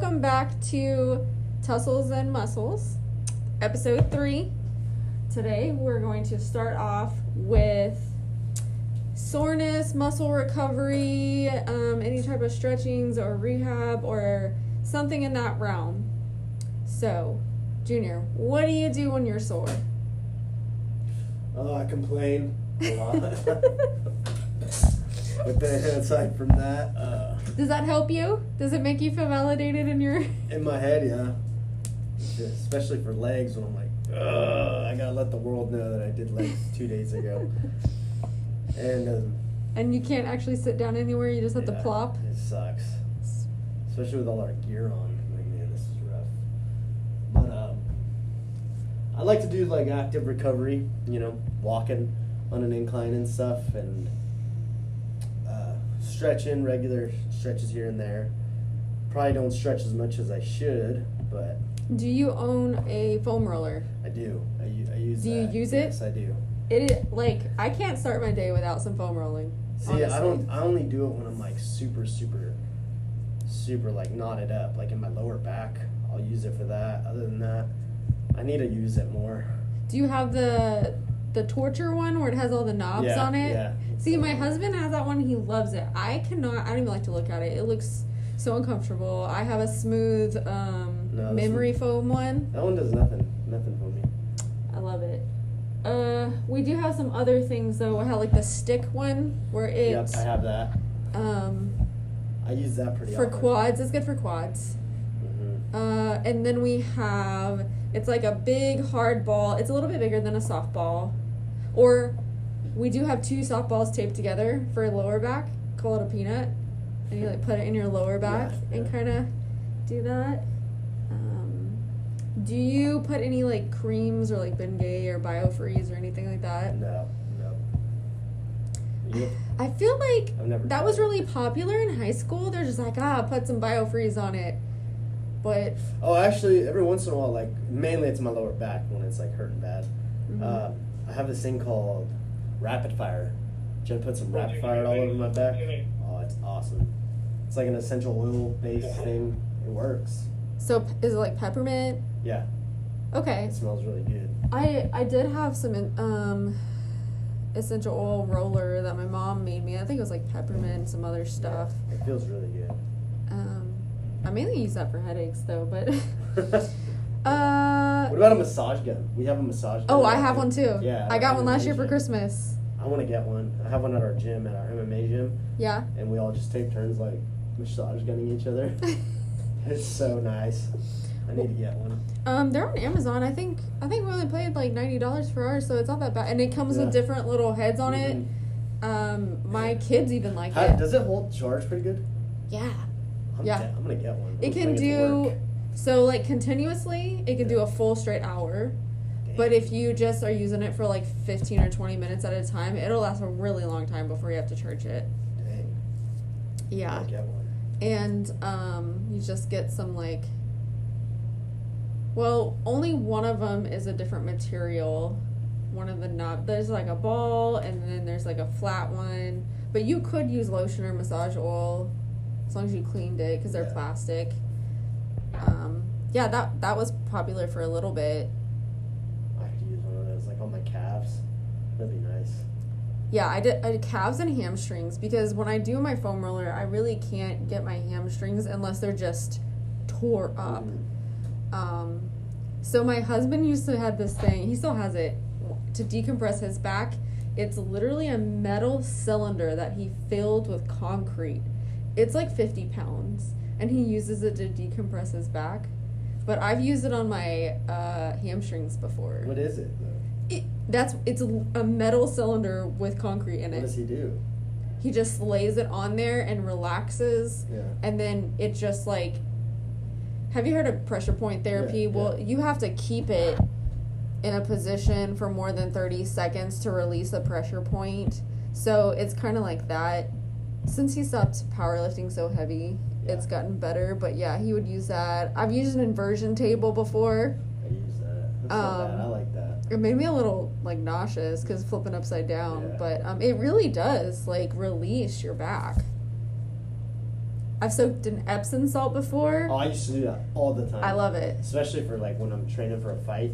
Welcome back to Tussles and Muscles, episode 3. Today we're going to start off with soreness, muscle recovery, any type of stretchings or rehab or something in that realm. So, Junior, what do you do when you're sore? Oh, I complain a lot. But then aside from that, does that help you? Does it make you feel validated in your... In my head, yeah. Especially for legs when I'm like, ugh, I gotta let the world know that I did legs 2 days ago. And you can't actually sit down anywhere, you just have to plop? It sucks. Especially with all our gear on. I'm like, man, this is rough. But I like to do like active recovery, you know, walking on an incline and stuff, and stretching, regular stretches here and there. Probably don't stretch as much as I should, but... Do you own a foam roller? I do. I use that. Do you use it? Yes, I do. It is, like, I can't start my day without some foam rolling. See, honestly. I only do it when I'm, like, super, like, knotted up. Like, in my lower back, I'll use it for that. Other than that, I need to use it more. Do you have the torture one where it has all the knobs on it? Yeah. See, my husband has that one. He loves it. I don't even like to look at it. It looks so uncomfortable. I have a smooth memory foam one. That one does nothing for me. I love it. We do have some other things though. I have like the stick one where it's... Yep, I have that. I use that pretty often. For quads. It's good for quads. Mm-hmm. And then we have... It's like a big hard ball. It's a little bit bigger than a softball. Or we do have 2 softballs taped together for a lower back. Call it a peanut. And you like put it in your lower back and kind of do that. Do you put any like creams or like Bengay or Biofreeze or anything like that? No. Yeah. I feel like that was really popular in high school. They're just like, put some Biofreeze on it. But actually, every once in a while, like mainly it's my lower back when it's like hurting bad. Mm-hmm. I have this thing called Rapid Fire. Jen put some Rapid Fire all over my back. Oh, it's awesome. It's like an essential oil based thing. It works. So is it like peppermint? Yeah. Okay. It smells really good. I did have some essential oil roller that my mom made me. I think it was like peppermint and some other stuff. Yeah, it feels really good. I mainly use that for headaches, though, but... What about a massage gun? We have a massage gun. Oh, I have one, too. Yeah. I got one last year for Christmas. I want to get one. I have one at our gym, at our MMA gym. Yeah. And we all just take turns, like, massage gunning each other. It's so nice. I need to get one. They're on Amazon. I think we only paid, like, $90 for ours, so it's not that bad. And it comes with different little heads on it. My kids even like it. Does it hold charge pretty good? Yeah. I'm going to get one. It can do, so like continuously, it can do a full straight hour. Dang. But if you just are using it for like 15 or 20 minutes at a time, it'll last a really long time before you have to charge it. Dang. Yeah. I'm going to get one. And you just get some like, only one of them is a different material. One of the knob, there's like a ball and then there's like a flat one. But you could use lotion or massage oil. As long as you cleaned it, because they're plastic. That was popular for a little bit. I could use one of those, like on my calves. That'd be nice. Yeah, I did calves and hamstrings, because when I do my foam roller, I really can't get my hamstrings unless they're just tore up. Mm. So my husband used to have this thing, he still has it, to decompress his back. It's literally a metal cylinder that he filled with concrete. It's like 50 pounds, and he uses it to decompress his back. But I've used it on my hamstrings before. What is it, though? It's a metal cylinder with concrete in it. What does he do? He just lays it on there and relaxes, and then it just like... Have you heard of pressure point therapy? You have to keep it in a position for more than 30 seconds to release the pressure point. So it's kind of like that. Since he stopped powerlifting so heavy, it's gotten better. But yeah, he would use that. I've used an inversion table before. I use that. That's not bad. I like that. It made me a little like nauseous because flipping upside down. Yeah. But it really does like release your back. I've soaked in Epsom salt before. Oh, I used to do that all the time. I love it. Especially for like when I'm training for a fight.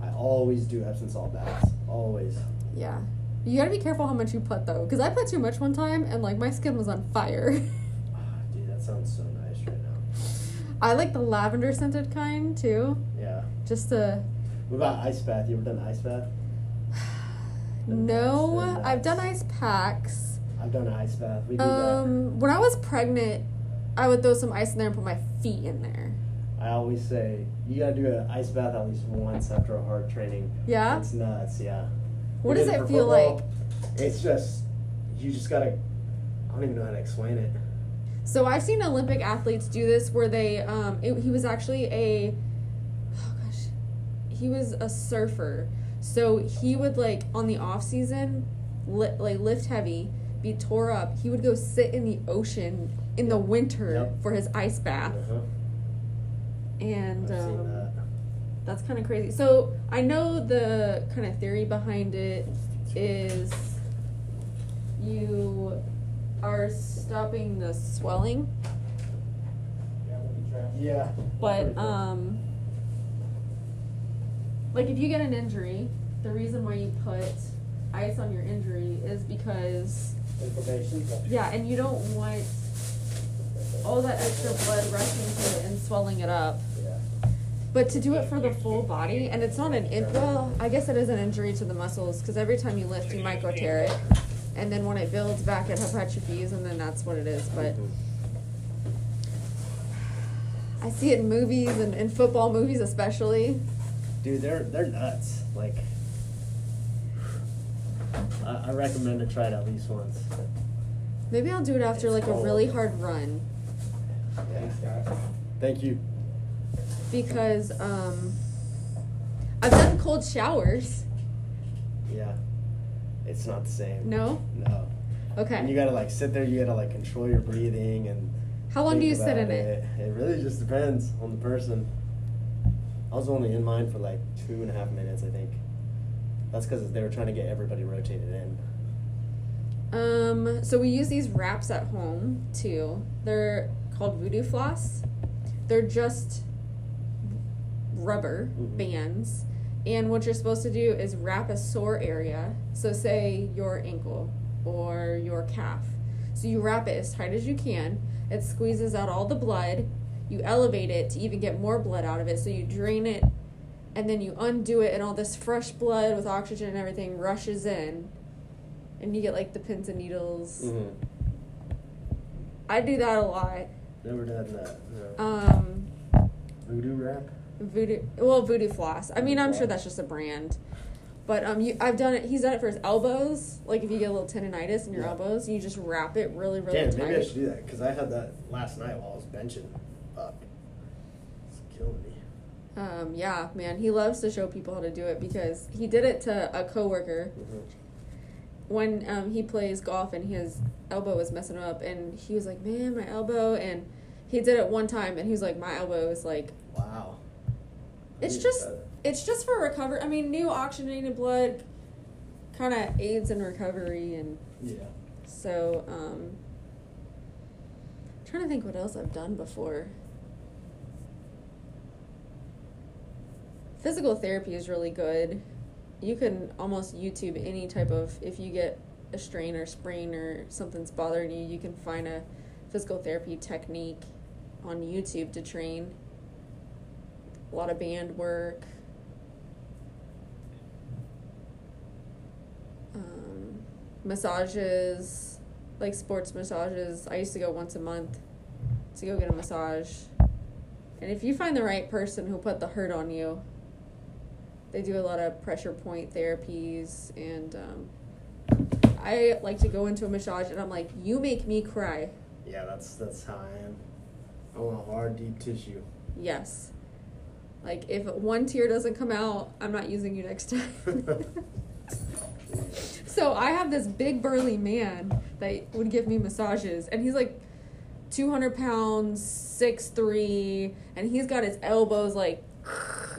I always do Epsom salt baths. Always. Yeah. You gotta be careful how much you put though. Because I put too much one time and like my skin was on fire. Oh, dude, that sounds so nice right now. I like the lavender scented kind too. Yeah. Just to... What about ice bath? You ever done ice bath? No, I've done ice packs. I've done an ice bath. We do that. When I was pregnant, I would throw some ice in there and put my feet in there. I always say, you gotta do an ice bath at least once after a hard training. Yeah? It's nuts, yeah. What does it feel like? It's just, you just gotta, I don't even know how to explain it. So I've seen Olympic athletes do this where they, he was actually a, oh gosh, he was a surfer. So he would, like, on the off-season, lift heavy, be tore up. He would go sit in the ocean in the winter for his ice bath. Uh-huh. And I've seen that. That's kind of crazy. So I know the kind of theory behind it is you are stopping the swelling. Yeah. But, like, if you get an injury, the reason why you put ice on your injury is because... Inflammation. Yeah, and you don't want all that extra blood rushing to it and swelling it up. Yeah. But to do it for the full body, and it's not an... Well, I guess it is an injury to the muscles, because every time you lift, you micro tear it. And then when it builds back, it Hapachip's, and then that's what it is. But I see it in movies, and in football movies especially. Dude, they're nuts. Like, I recommend to try it at least once. Maybe I'll do it after it's like cold. A really hard run. Yeah. Thank you. Because I've done cold showers. Yeah, it's not the same. No. No. Okay. And you gotta like sit there. You gotta like control your breathing and. How long do you sit in it? It really just depends on the person. I was only in mine for like 2.5 minutes, I think. That's because they were trying to get everybody rotated in. So we use these wraps at home, too. They're called voodoo floss. They're just rubber bands. And what you're supposed to do is wrap a sore area. So say your ankle or your calf. So you wrap it as tight as you can. It squeezes out all the blood. You elevate it to even get more blood out of it, so you drain it, and then you undo it, and all this fresh blood with oxygen and everything rushes in, and you get, like, the pins and needles. Mm-hmm. I do that a lot. Never done that, no. Voodoo wrap? Voodoo floss. I mean, I'm sure that's just a brand. But I've done it. He's done it for his elbows. Like if you get a little tendonitis in your elbows, you just wrap it really, really tight. Maybe I should do that because I had that last night while I was benching. Fuck, it's killing me. Yeah, man, he loves to show people how to do it because he did it to a coworker when he plays golf and his elbow was messing up, and he was like, "Man, my elbow," and he did it one time, and he was like, "My elbow is like, wow, It's just for recovery. I mean, new oxygenated blood kind of aids in recovery, and so I'm trying to think what else I've done before. Physical therapy is really good. You can almost YouTube any type of, if you get a strain or sprain or something's bothering you, you can find a physical therapy technique on YouTube to train. A lot of band work. Massages, like sports massages. I used to go once a month to go get a massage. And if you find the right person who'll put the hurt on you, they do a lot of pressure point therapies. And I like to go into a massage and I'm like, you make me cry. Yeah, that's how I am. I want hard, deep tissue. Yes. Like, if one tear doesn't come out, I'm not using you next time. So I have this big burly man that would give me massages, and he's like 200 pounds, 6'3", and he's got his elbows like,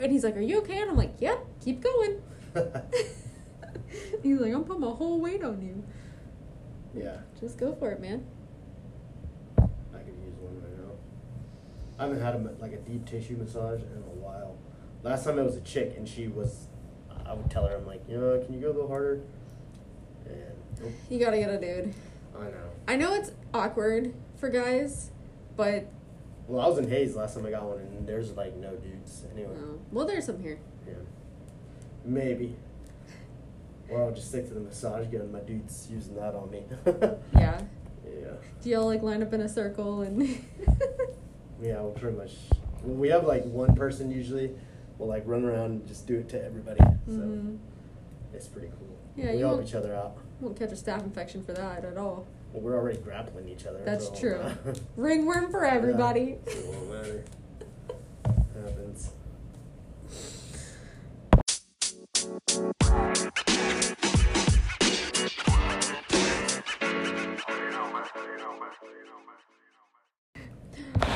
and he's like, "Are you okay?" And I'm like, "Yep, keep going." He's like, "I'm putting my whole weight on you." Yeah. Just go for it, man. I can I haven't had a deep tissue massage in a while. Last time it was a chick, and she was, I would tell her, I'm like, you know, can you go a little harder? And nope. You gotta get a dude. I know. I know it's awkward for guys, but. Well, I was in Hayes last time I got one, and there's like no dudes anyway. No. Well, there's some here. Yeah. Maybe. Or I'll just stick to the massage gun. My dude's using that on me. Yeah. Yeah. Do y'all like line up in a circle and? Yeah, well, pretty much. Well, we have like one person usually. We'll like run around and just do it to everybody. Mm-hmm. So it's pretty cool. Yeah, we help each other out. Won't catch a staph infection for that at all. Well, we're already grappling each other. That's true. Ringworm for everybody. Yeah, it won't matter. Happens.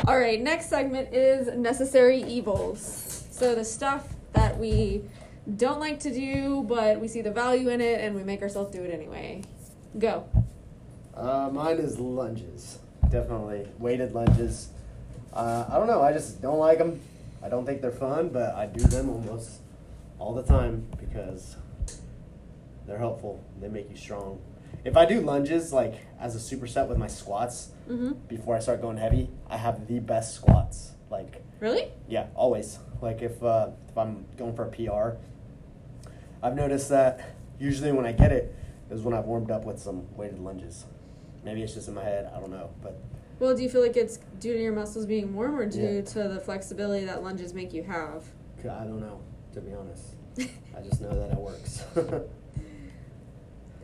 All right, next segment is necessary evils. So the stuff that we don't like to do, but we see the value in it and we make ourselves do it anyway. Go. Mine is lunges. Definitely. Weighted lunges. I don't know. I just don't like them. I don't think they're fun, but I do them almost all the time because they're helpful. They make you strong. If I do lunges, like, as a superset with my squats, mm-hmm. before I start going heavy, I have the best squats. Like, really? Yeah, always. Like, if I'm going for a PR, I've noticed that usually when I get it is when I've warmed up with some weighted lunges. Maybe it's just in my head. I don't know. But well, do you feel like it's due to your muscles being warm or due to the flexibility that lunges make you have? I don't know, to be honest. I just know that it works.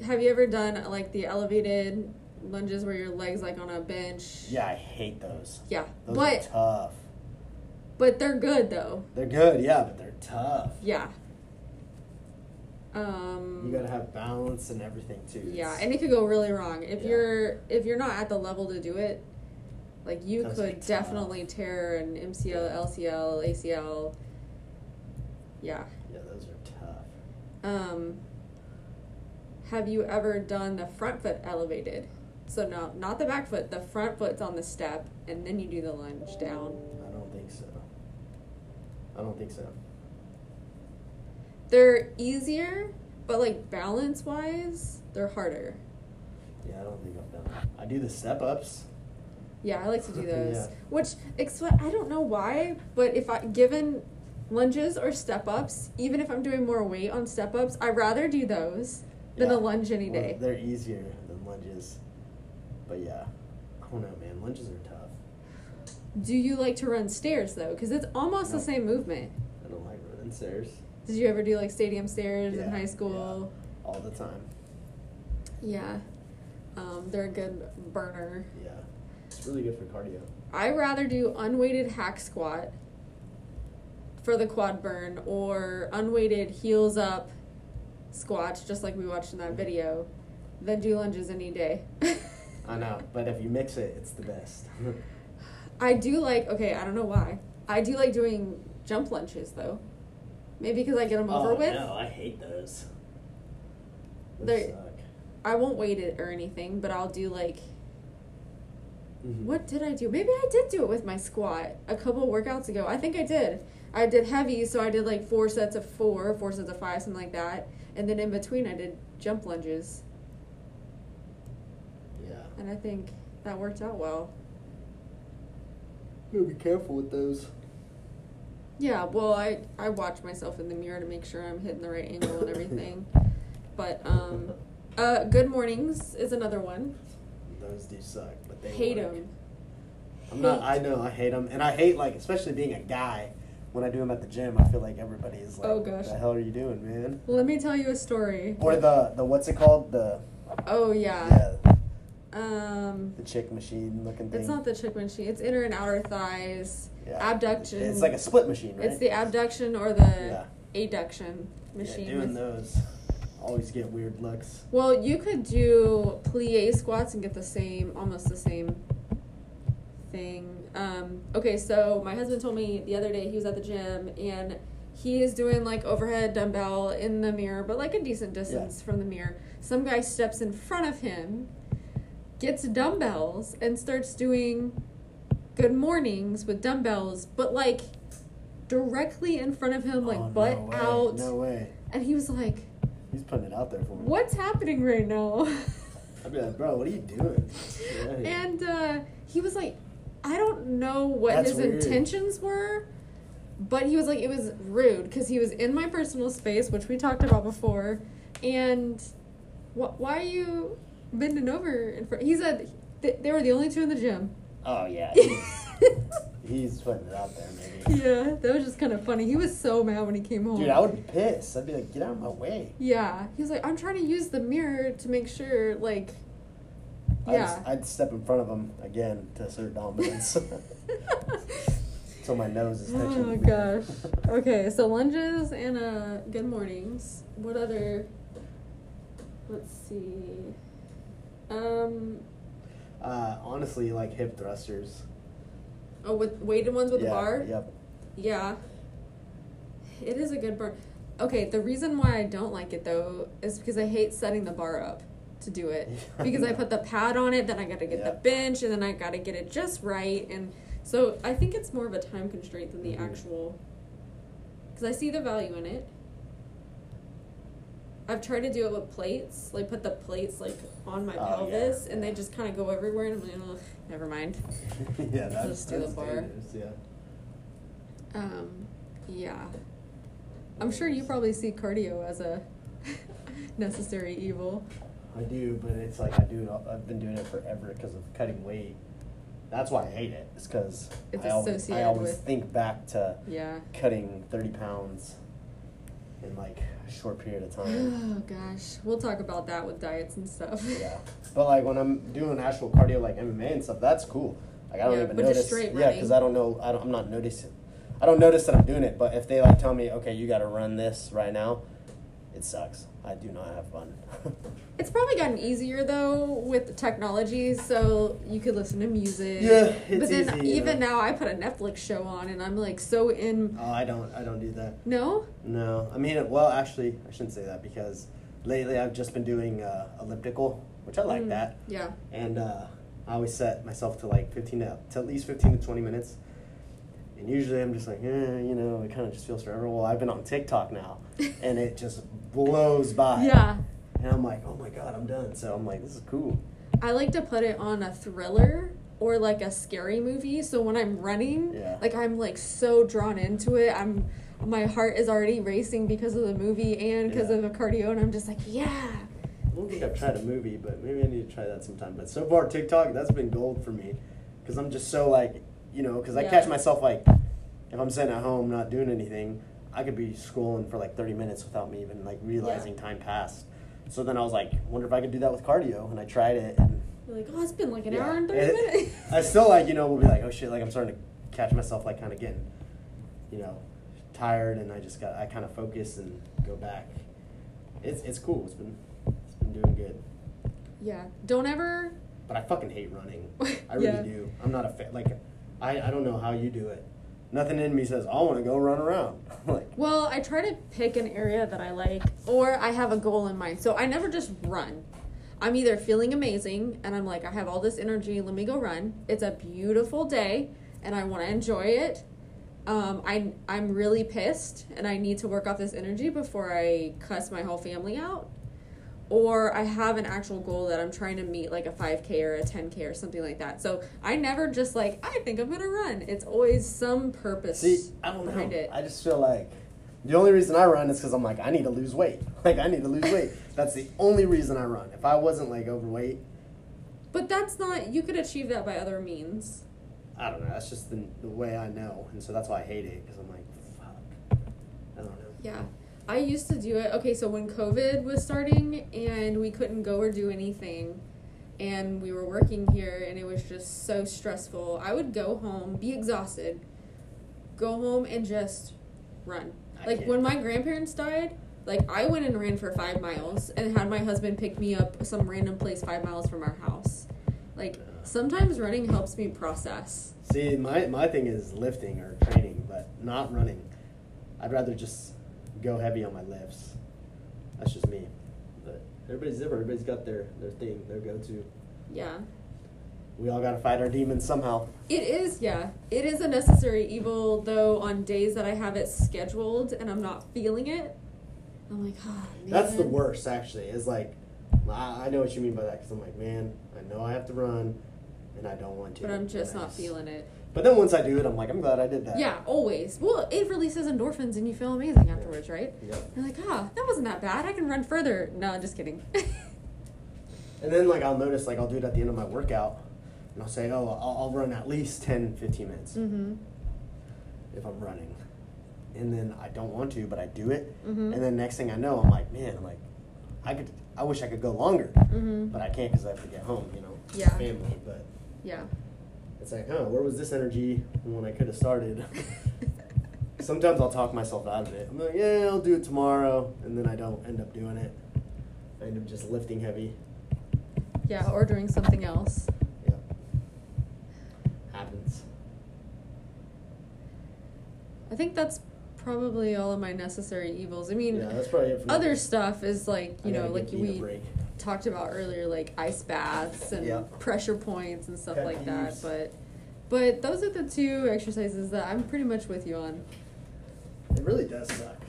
Have you ever done, like, the elevated lunges where your leg's, like, on a bench? Yeah, I hate those. Yeah. Those are tough. But they're good, though. They're good, yeah, but they're tough. Yeah. You gotta have balance and everything, too. Yeah, and it could go really wrong. If you're not at the level to do it, like, you could definitely tear an MCL, LCL, ACL. Yeah. Yeah, those are tough. Have you ever done the front foot elevated? So not the back foot. The front foot's on the step, and then you do the lunge down. I don't think so. They're easier, but, like, balance-wise, they're harder. Yeah, I don't think I've done that. I do the step-ups. Yeah, I like to do those. Yeah. Which, I don't know why, but given lunges or step-ups, even if I'm doing more weight on step-ups, I'd rather do those than a lunge any day. Well, they're easier than lunges. But yeah, I don't know, man. Lunges are tough. Do you like to run stairs, though? Because it's almost the same movement. I don't like running stairs. Did you ever do, like, stadium stairs in high school? Yeah. All the time. Yeah. They're a good burner. Yeah. It's really good for cardio. I'd rather do unweighted hack squat for the quad burn or unweighted heels up squats, just like we watched in that video, then do lunges any day. I know, but if you mix it, it's the best. I don't know why. I do like doing jump lunges, though. Maybe because I get them over with. No, I hate those. They suck. I won't weight it or anything, but I'll do, like, what did I do? Maybe I did do it with my squat a couple workouts ago. I think I did. I did heavy, so I did, like, 4 sets of 4, 4 sets of 5, something like that. And then in between, I did jump lunges. Yeah. And I think that worked out well. You gotta be careful with those. Yeah, well, I watch myself in the mirror to make sure I'm hitting the right angle and everything. But, Good Mornings is another one. Those do suck, but they hate them. I know, I hate them. And I hate, like, especially being a guy. When I do them at the gym, I feel like everybody is like, oh, gosh. What the hell are you doing, man? Let me tell you a story. Or the what's it called? Oh, yeah. Yeah. The chick machine looking thing. It's not the chick machine. It's inner and outer thighs. Yeah. Abduction. It's like a split machine, right? It's the abduction or the adduction machine. Yeah, doing those. Always get weird looks. Well, you could do plie squats and get almost the same thing. Okay, so my husband told me the other day he was at the gym and he is doing, like, overhead dumbbell in the mirror, but, like, a decent distance from the mirror. Some guy steps in front of him, gets dumbbells, and starts doing good mornings with dumbbells, but like directly in front of him, like butt out. No way. And he was like, he's putting it out there for me. What's happening right now? I'd be like, bro, what are you doing? And he was like, I don't know what his intentions were, but he was like, it was rude because he was in my personal space, which we talked about before. And why are you bending over in front? He said they were the only two in the gym. Oh, yeah. He's putting it out there, maybe. Yeah, that was just kind of funny. He was so mad when he came home. Dude, I would be pissed. I'd be like, get out of my way. Yeah. He was like, I'm trying to use the mirror to make sure, like, yeah. I'd step in front of him again to assert dominance. So my nose is touching. Oh, gosh. Okay, so lunges and good mornings. What other... Let's see. Honestly, like hip thrusters. Oh, with weighted ones with a bar? Yep. Yeah. It is a good bar. Okay, the reason why I don't like it, though, is because I hate setting the bar up to do it. Because I put the pad on it, then I got to get the bench, and then I got to get it just right. And so I think it's more of a time constraint than the actual... Because I see the value in it. I've tried to do it with plates, like put the plates like on my pelvis, and they just kind of go everywhere, and I'm like, ugh, never mind. Yeah, that's just do the bar. Yeah. Yeah. I'm sure you probably see cardio as a necessary evil. I do, but it's like I've been doing it forever because of cutting weight. That's why I hate it. It's because I always think back to cutting 30 pounds in like a short period of time. Oh gosh, we'll talk about that with diets and stuff. Yeah, but like when I'm doing actual cardio, like MMA and stuff, that's cool. Like I don't even notice. Yeah, because I don't know. I'm not noticing. I don't notice that I'm doing it. But if they like tell me, okay, you got to run this right now, it sucks. I do not have fun. It's probably gotten easier though with technology, so you could listen to music. Yeah, it's but then easy, even now, I put a Netflix show on and I'm like so in. Oh, I don't do that. No. No, I mean, well, actually, I shouldn't say that because lately I've just been doing elliptical, which I like that. Yeah. And I always set myself to like 15 to 20 minutes. And usually I'm just like, you know, it kind of just feels forever. Well, I've been on TikTok now, and it just blows by. Yeah. And I'm like, oh, my God, I'm done. So I'm like, this is cool. I like to put it on a thriller or, like, a scary movie. So when I'm running, like, I'm, like, so drawn into it. My heart is already racing because of the movie and because of the cardio, and I'm just like, yeah. I don't think I've tried a movie, but maybe I need to try that sometime. But so far, TikTok, that's been gold for me because I'm just so, like... You know, because I catch myself, like, if I'm sitting at home not doing anything, I could be scrolling for, like, 30 minutes without me even, like, realizing time passed. So then I was like, wonder if I could do that with cardio. And I tried it. And you're like, oh, it's been, like, an hour and 30 minutes. I still, like, you know, will be like, oh, shit, like, I'm starting to catch myself, like, kind of getting, you know, tired. And I kind of focus and go back. It's cool. It's been doing good. Yeah. Don't ever. But I fucking hate running. I really do. I'm not a fan. Like, I don't know how you do it. Nothing in me says, I want to go run around. Like, well, I try to pick an area that I like, or I have a goal in mind. So I never just run. I'm either feeling amazing, and I'm like, I have all this energy, let me go run. It's a beautiful day, and I want to enjoy it. I'm really pissed, and I need to work off this energy before I cuss my whole family out. Or I have an actual goal that I'm trying to meet, like a 5K or a 10K or something like that. So I never just like, I think I'm going to run. It's always some purpose. See, I don't know. It. I just feel like the only reason I run is because I'm like, I need to lose weight. Like, I need to lose weight. That's the only reason I run. If I wasn't like overweight. But that's not, you could achieve that by other means. I don't know. That's just the way I know. And so that's why I hate it because I'm like, fuck. I don't know. Yeah. I used to do it. Okay, so when COVID was starting and we couldn't go or do anything and we were working here and it was just so stressful, I would go home, be exhausted, go home and just run. Like when my grandparents died, like I went and ran for 5 miles and had my husband pick me up some random place 5 miles from our house. Like sometimes running helps me process. See, my thing is lifting or training, but not running. I'd rather just... go heavy on my lifts. That's just me. But everybody's different. Everybody's got their thing, their go-to. Yeah. we all got to fight our demons somehow. It is, yeah. It is a necessary evil, though, on days that I have it scheduled and I'm not feeling it. I'm like, oh, man. That's the worst, actually, is like, I know what you mean by that, because I'm like, man, I know I have to run, and I don't want to. But I'm just not feeling it. But then once I do it, I'm like, I'm glad I did that. Yeah, always. Well, it releases endorphins, and you feel amazing afterwards, right? Yep. You're like, ah, that wasn't that bad. I can run further. No, just kidding. And then, like, I'll notice, like, I'll do it at the end of my workout, and I'll say, oh, I'll run at least 10, 15 minutes if I'm running. And then I don't want to, but I do it. Mm-hmm. And then next thing I know, I'm like, man, I'm like, I wish I could go longer, but I can't because I have to get home, you know, family. But yeah, it's like, oh, where was this energy when I could have started? Sometimes I'll talk myself out of it. I'm like, yeah, I'll do it tomorrow, and then I don't end up doing it. I end up just lifting heavy. Yeah, or doing something else. Yeah, happens. I think that's probably all of my necessary evils. I mean, that's probably it. Other stuff is like, you know, like we talked about earlier, like ice baths and pressure points and stuff like that. But those are the two exercises that I'm pretty much with you on. It really does suck.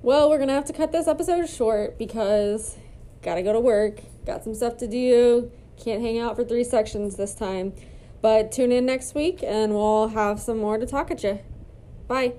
Well, we're going to have to cut this episode short because got to go to work, got some stuff to do, can't hang out for 3 sections this time. But tune in next week and we'll have some more to talk at you. Bye.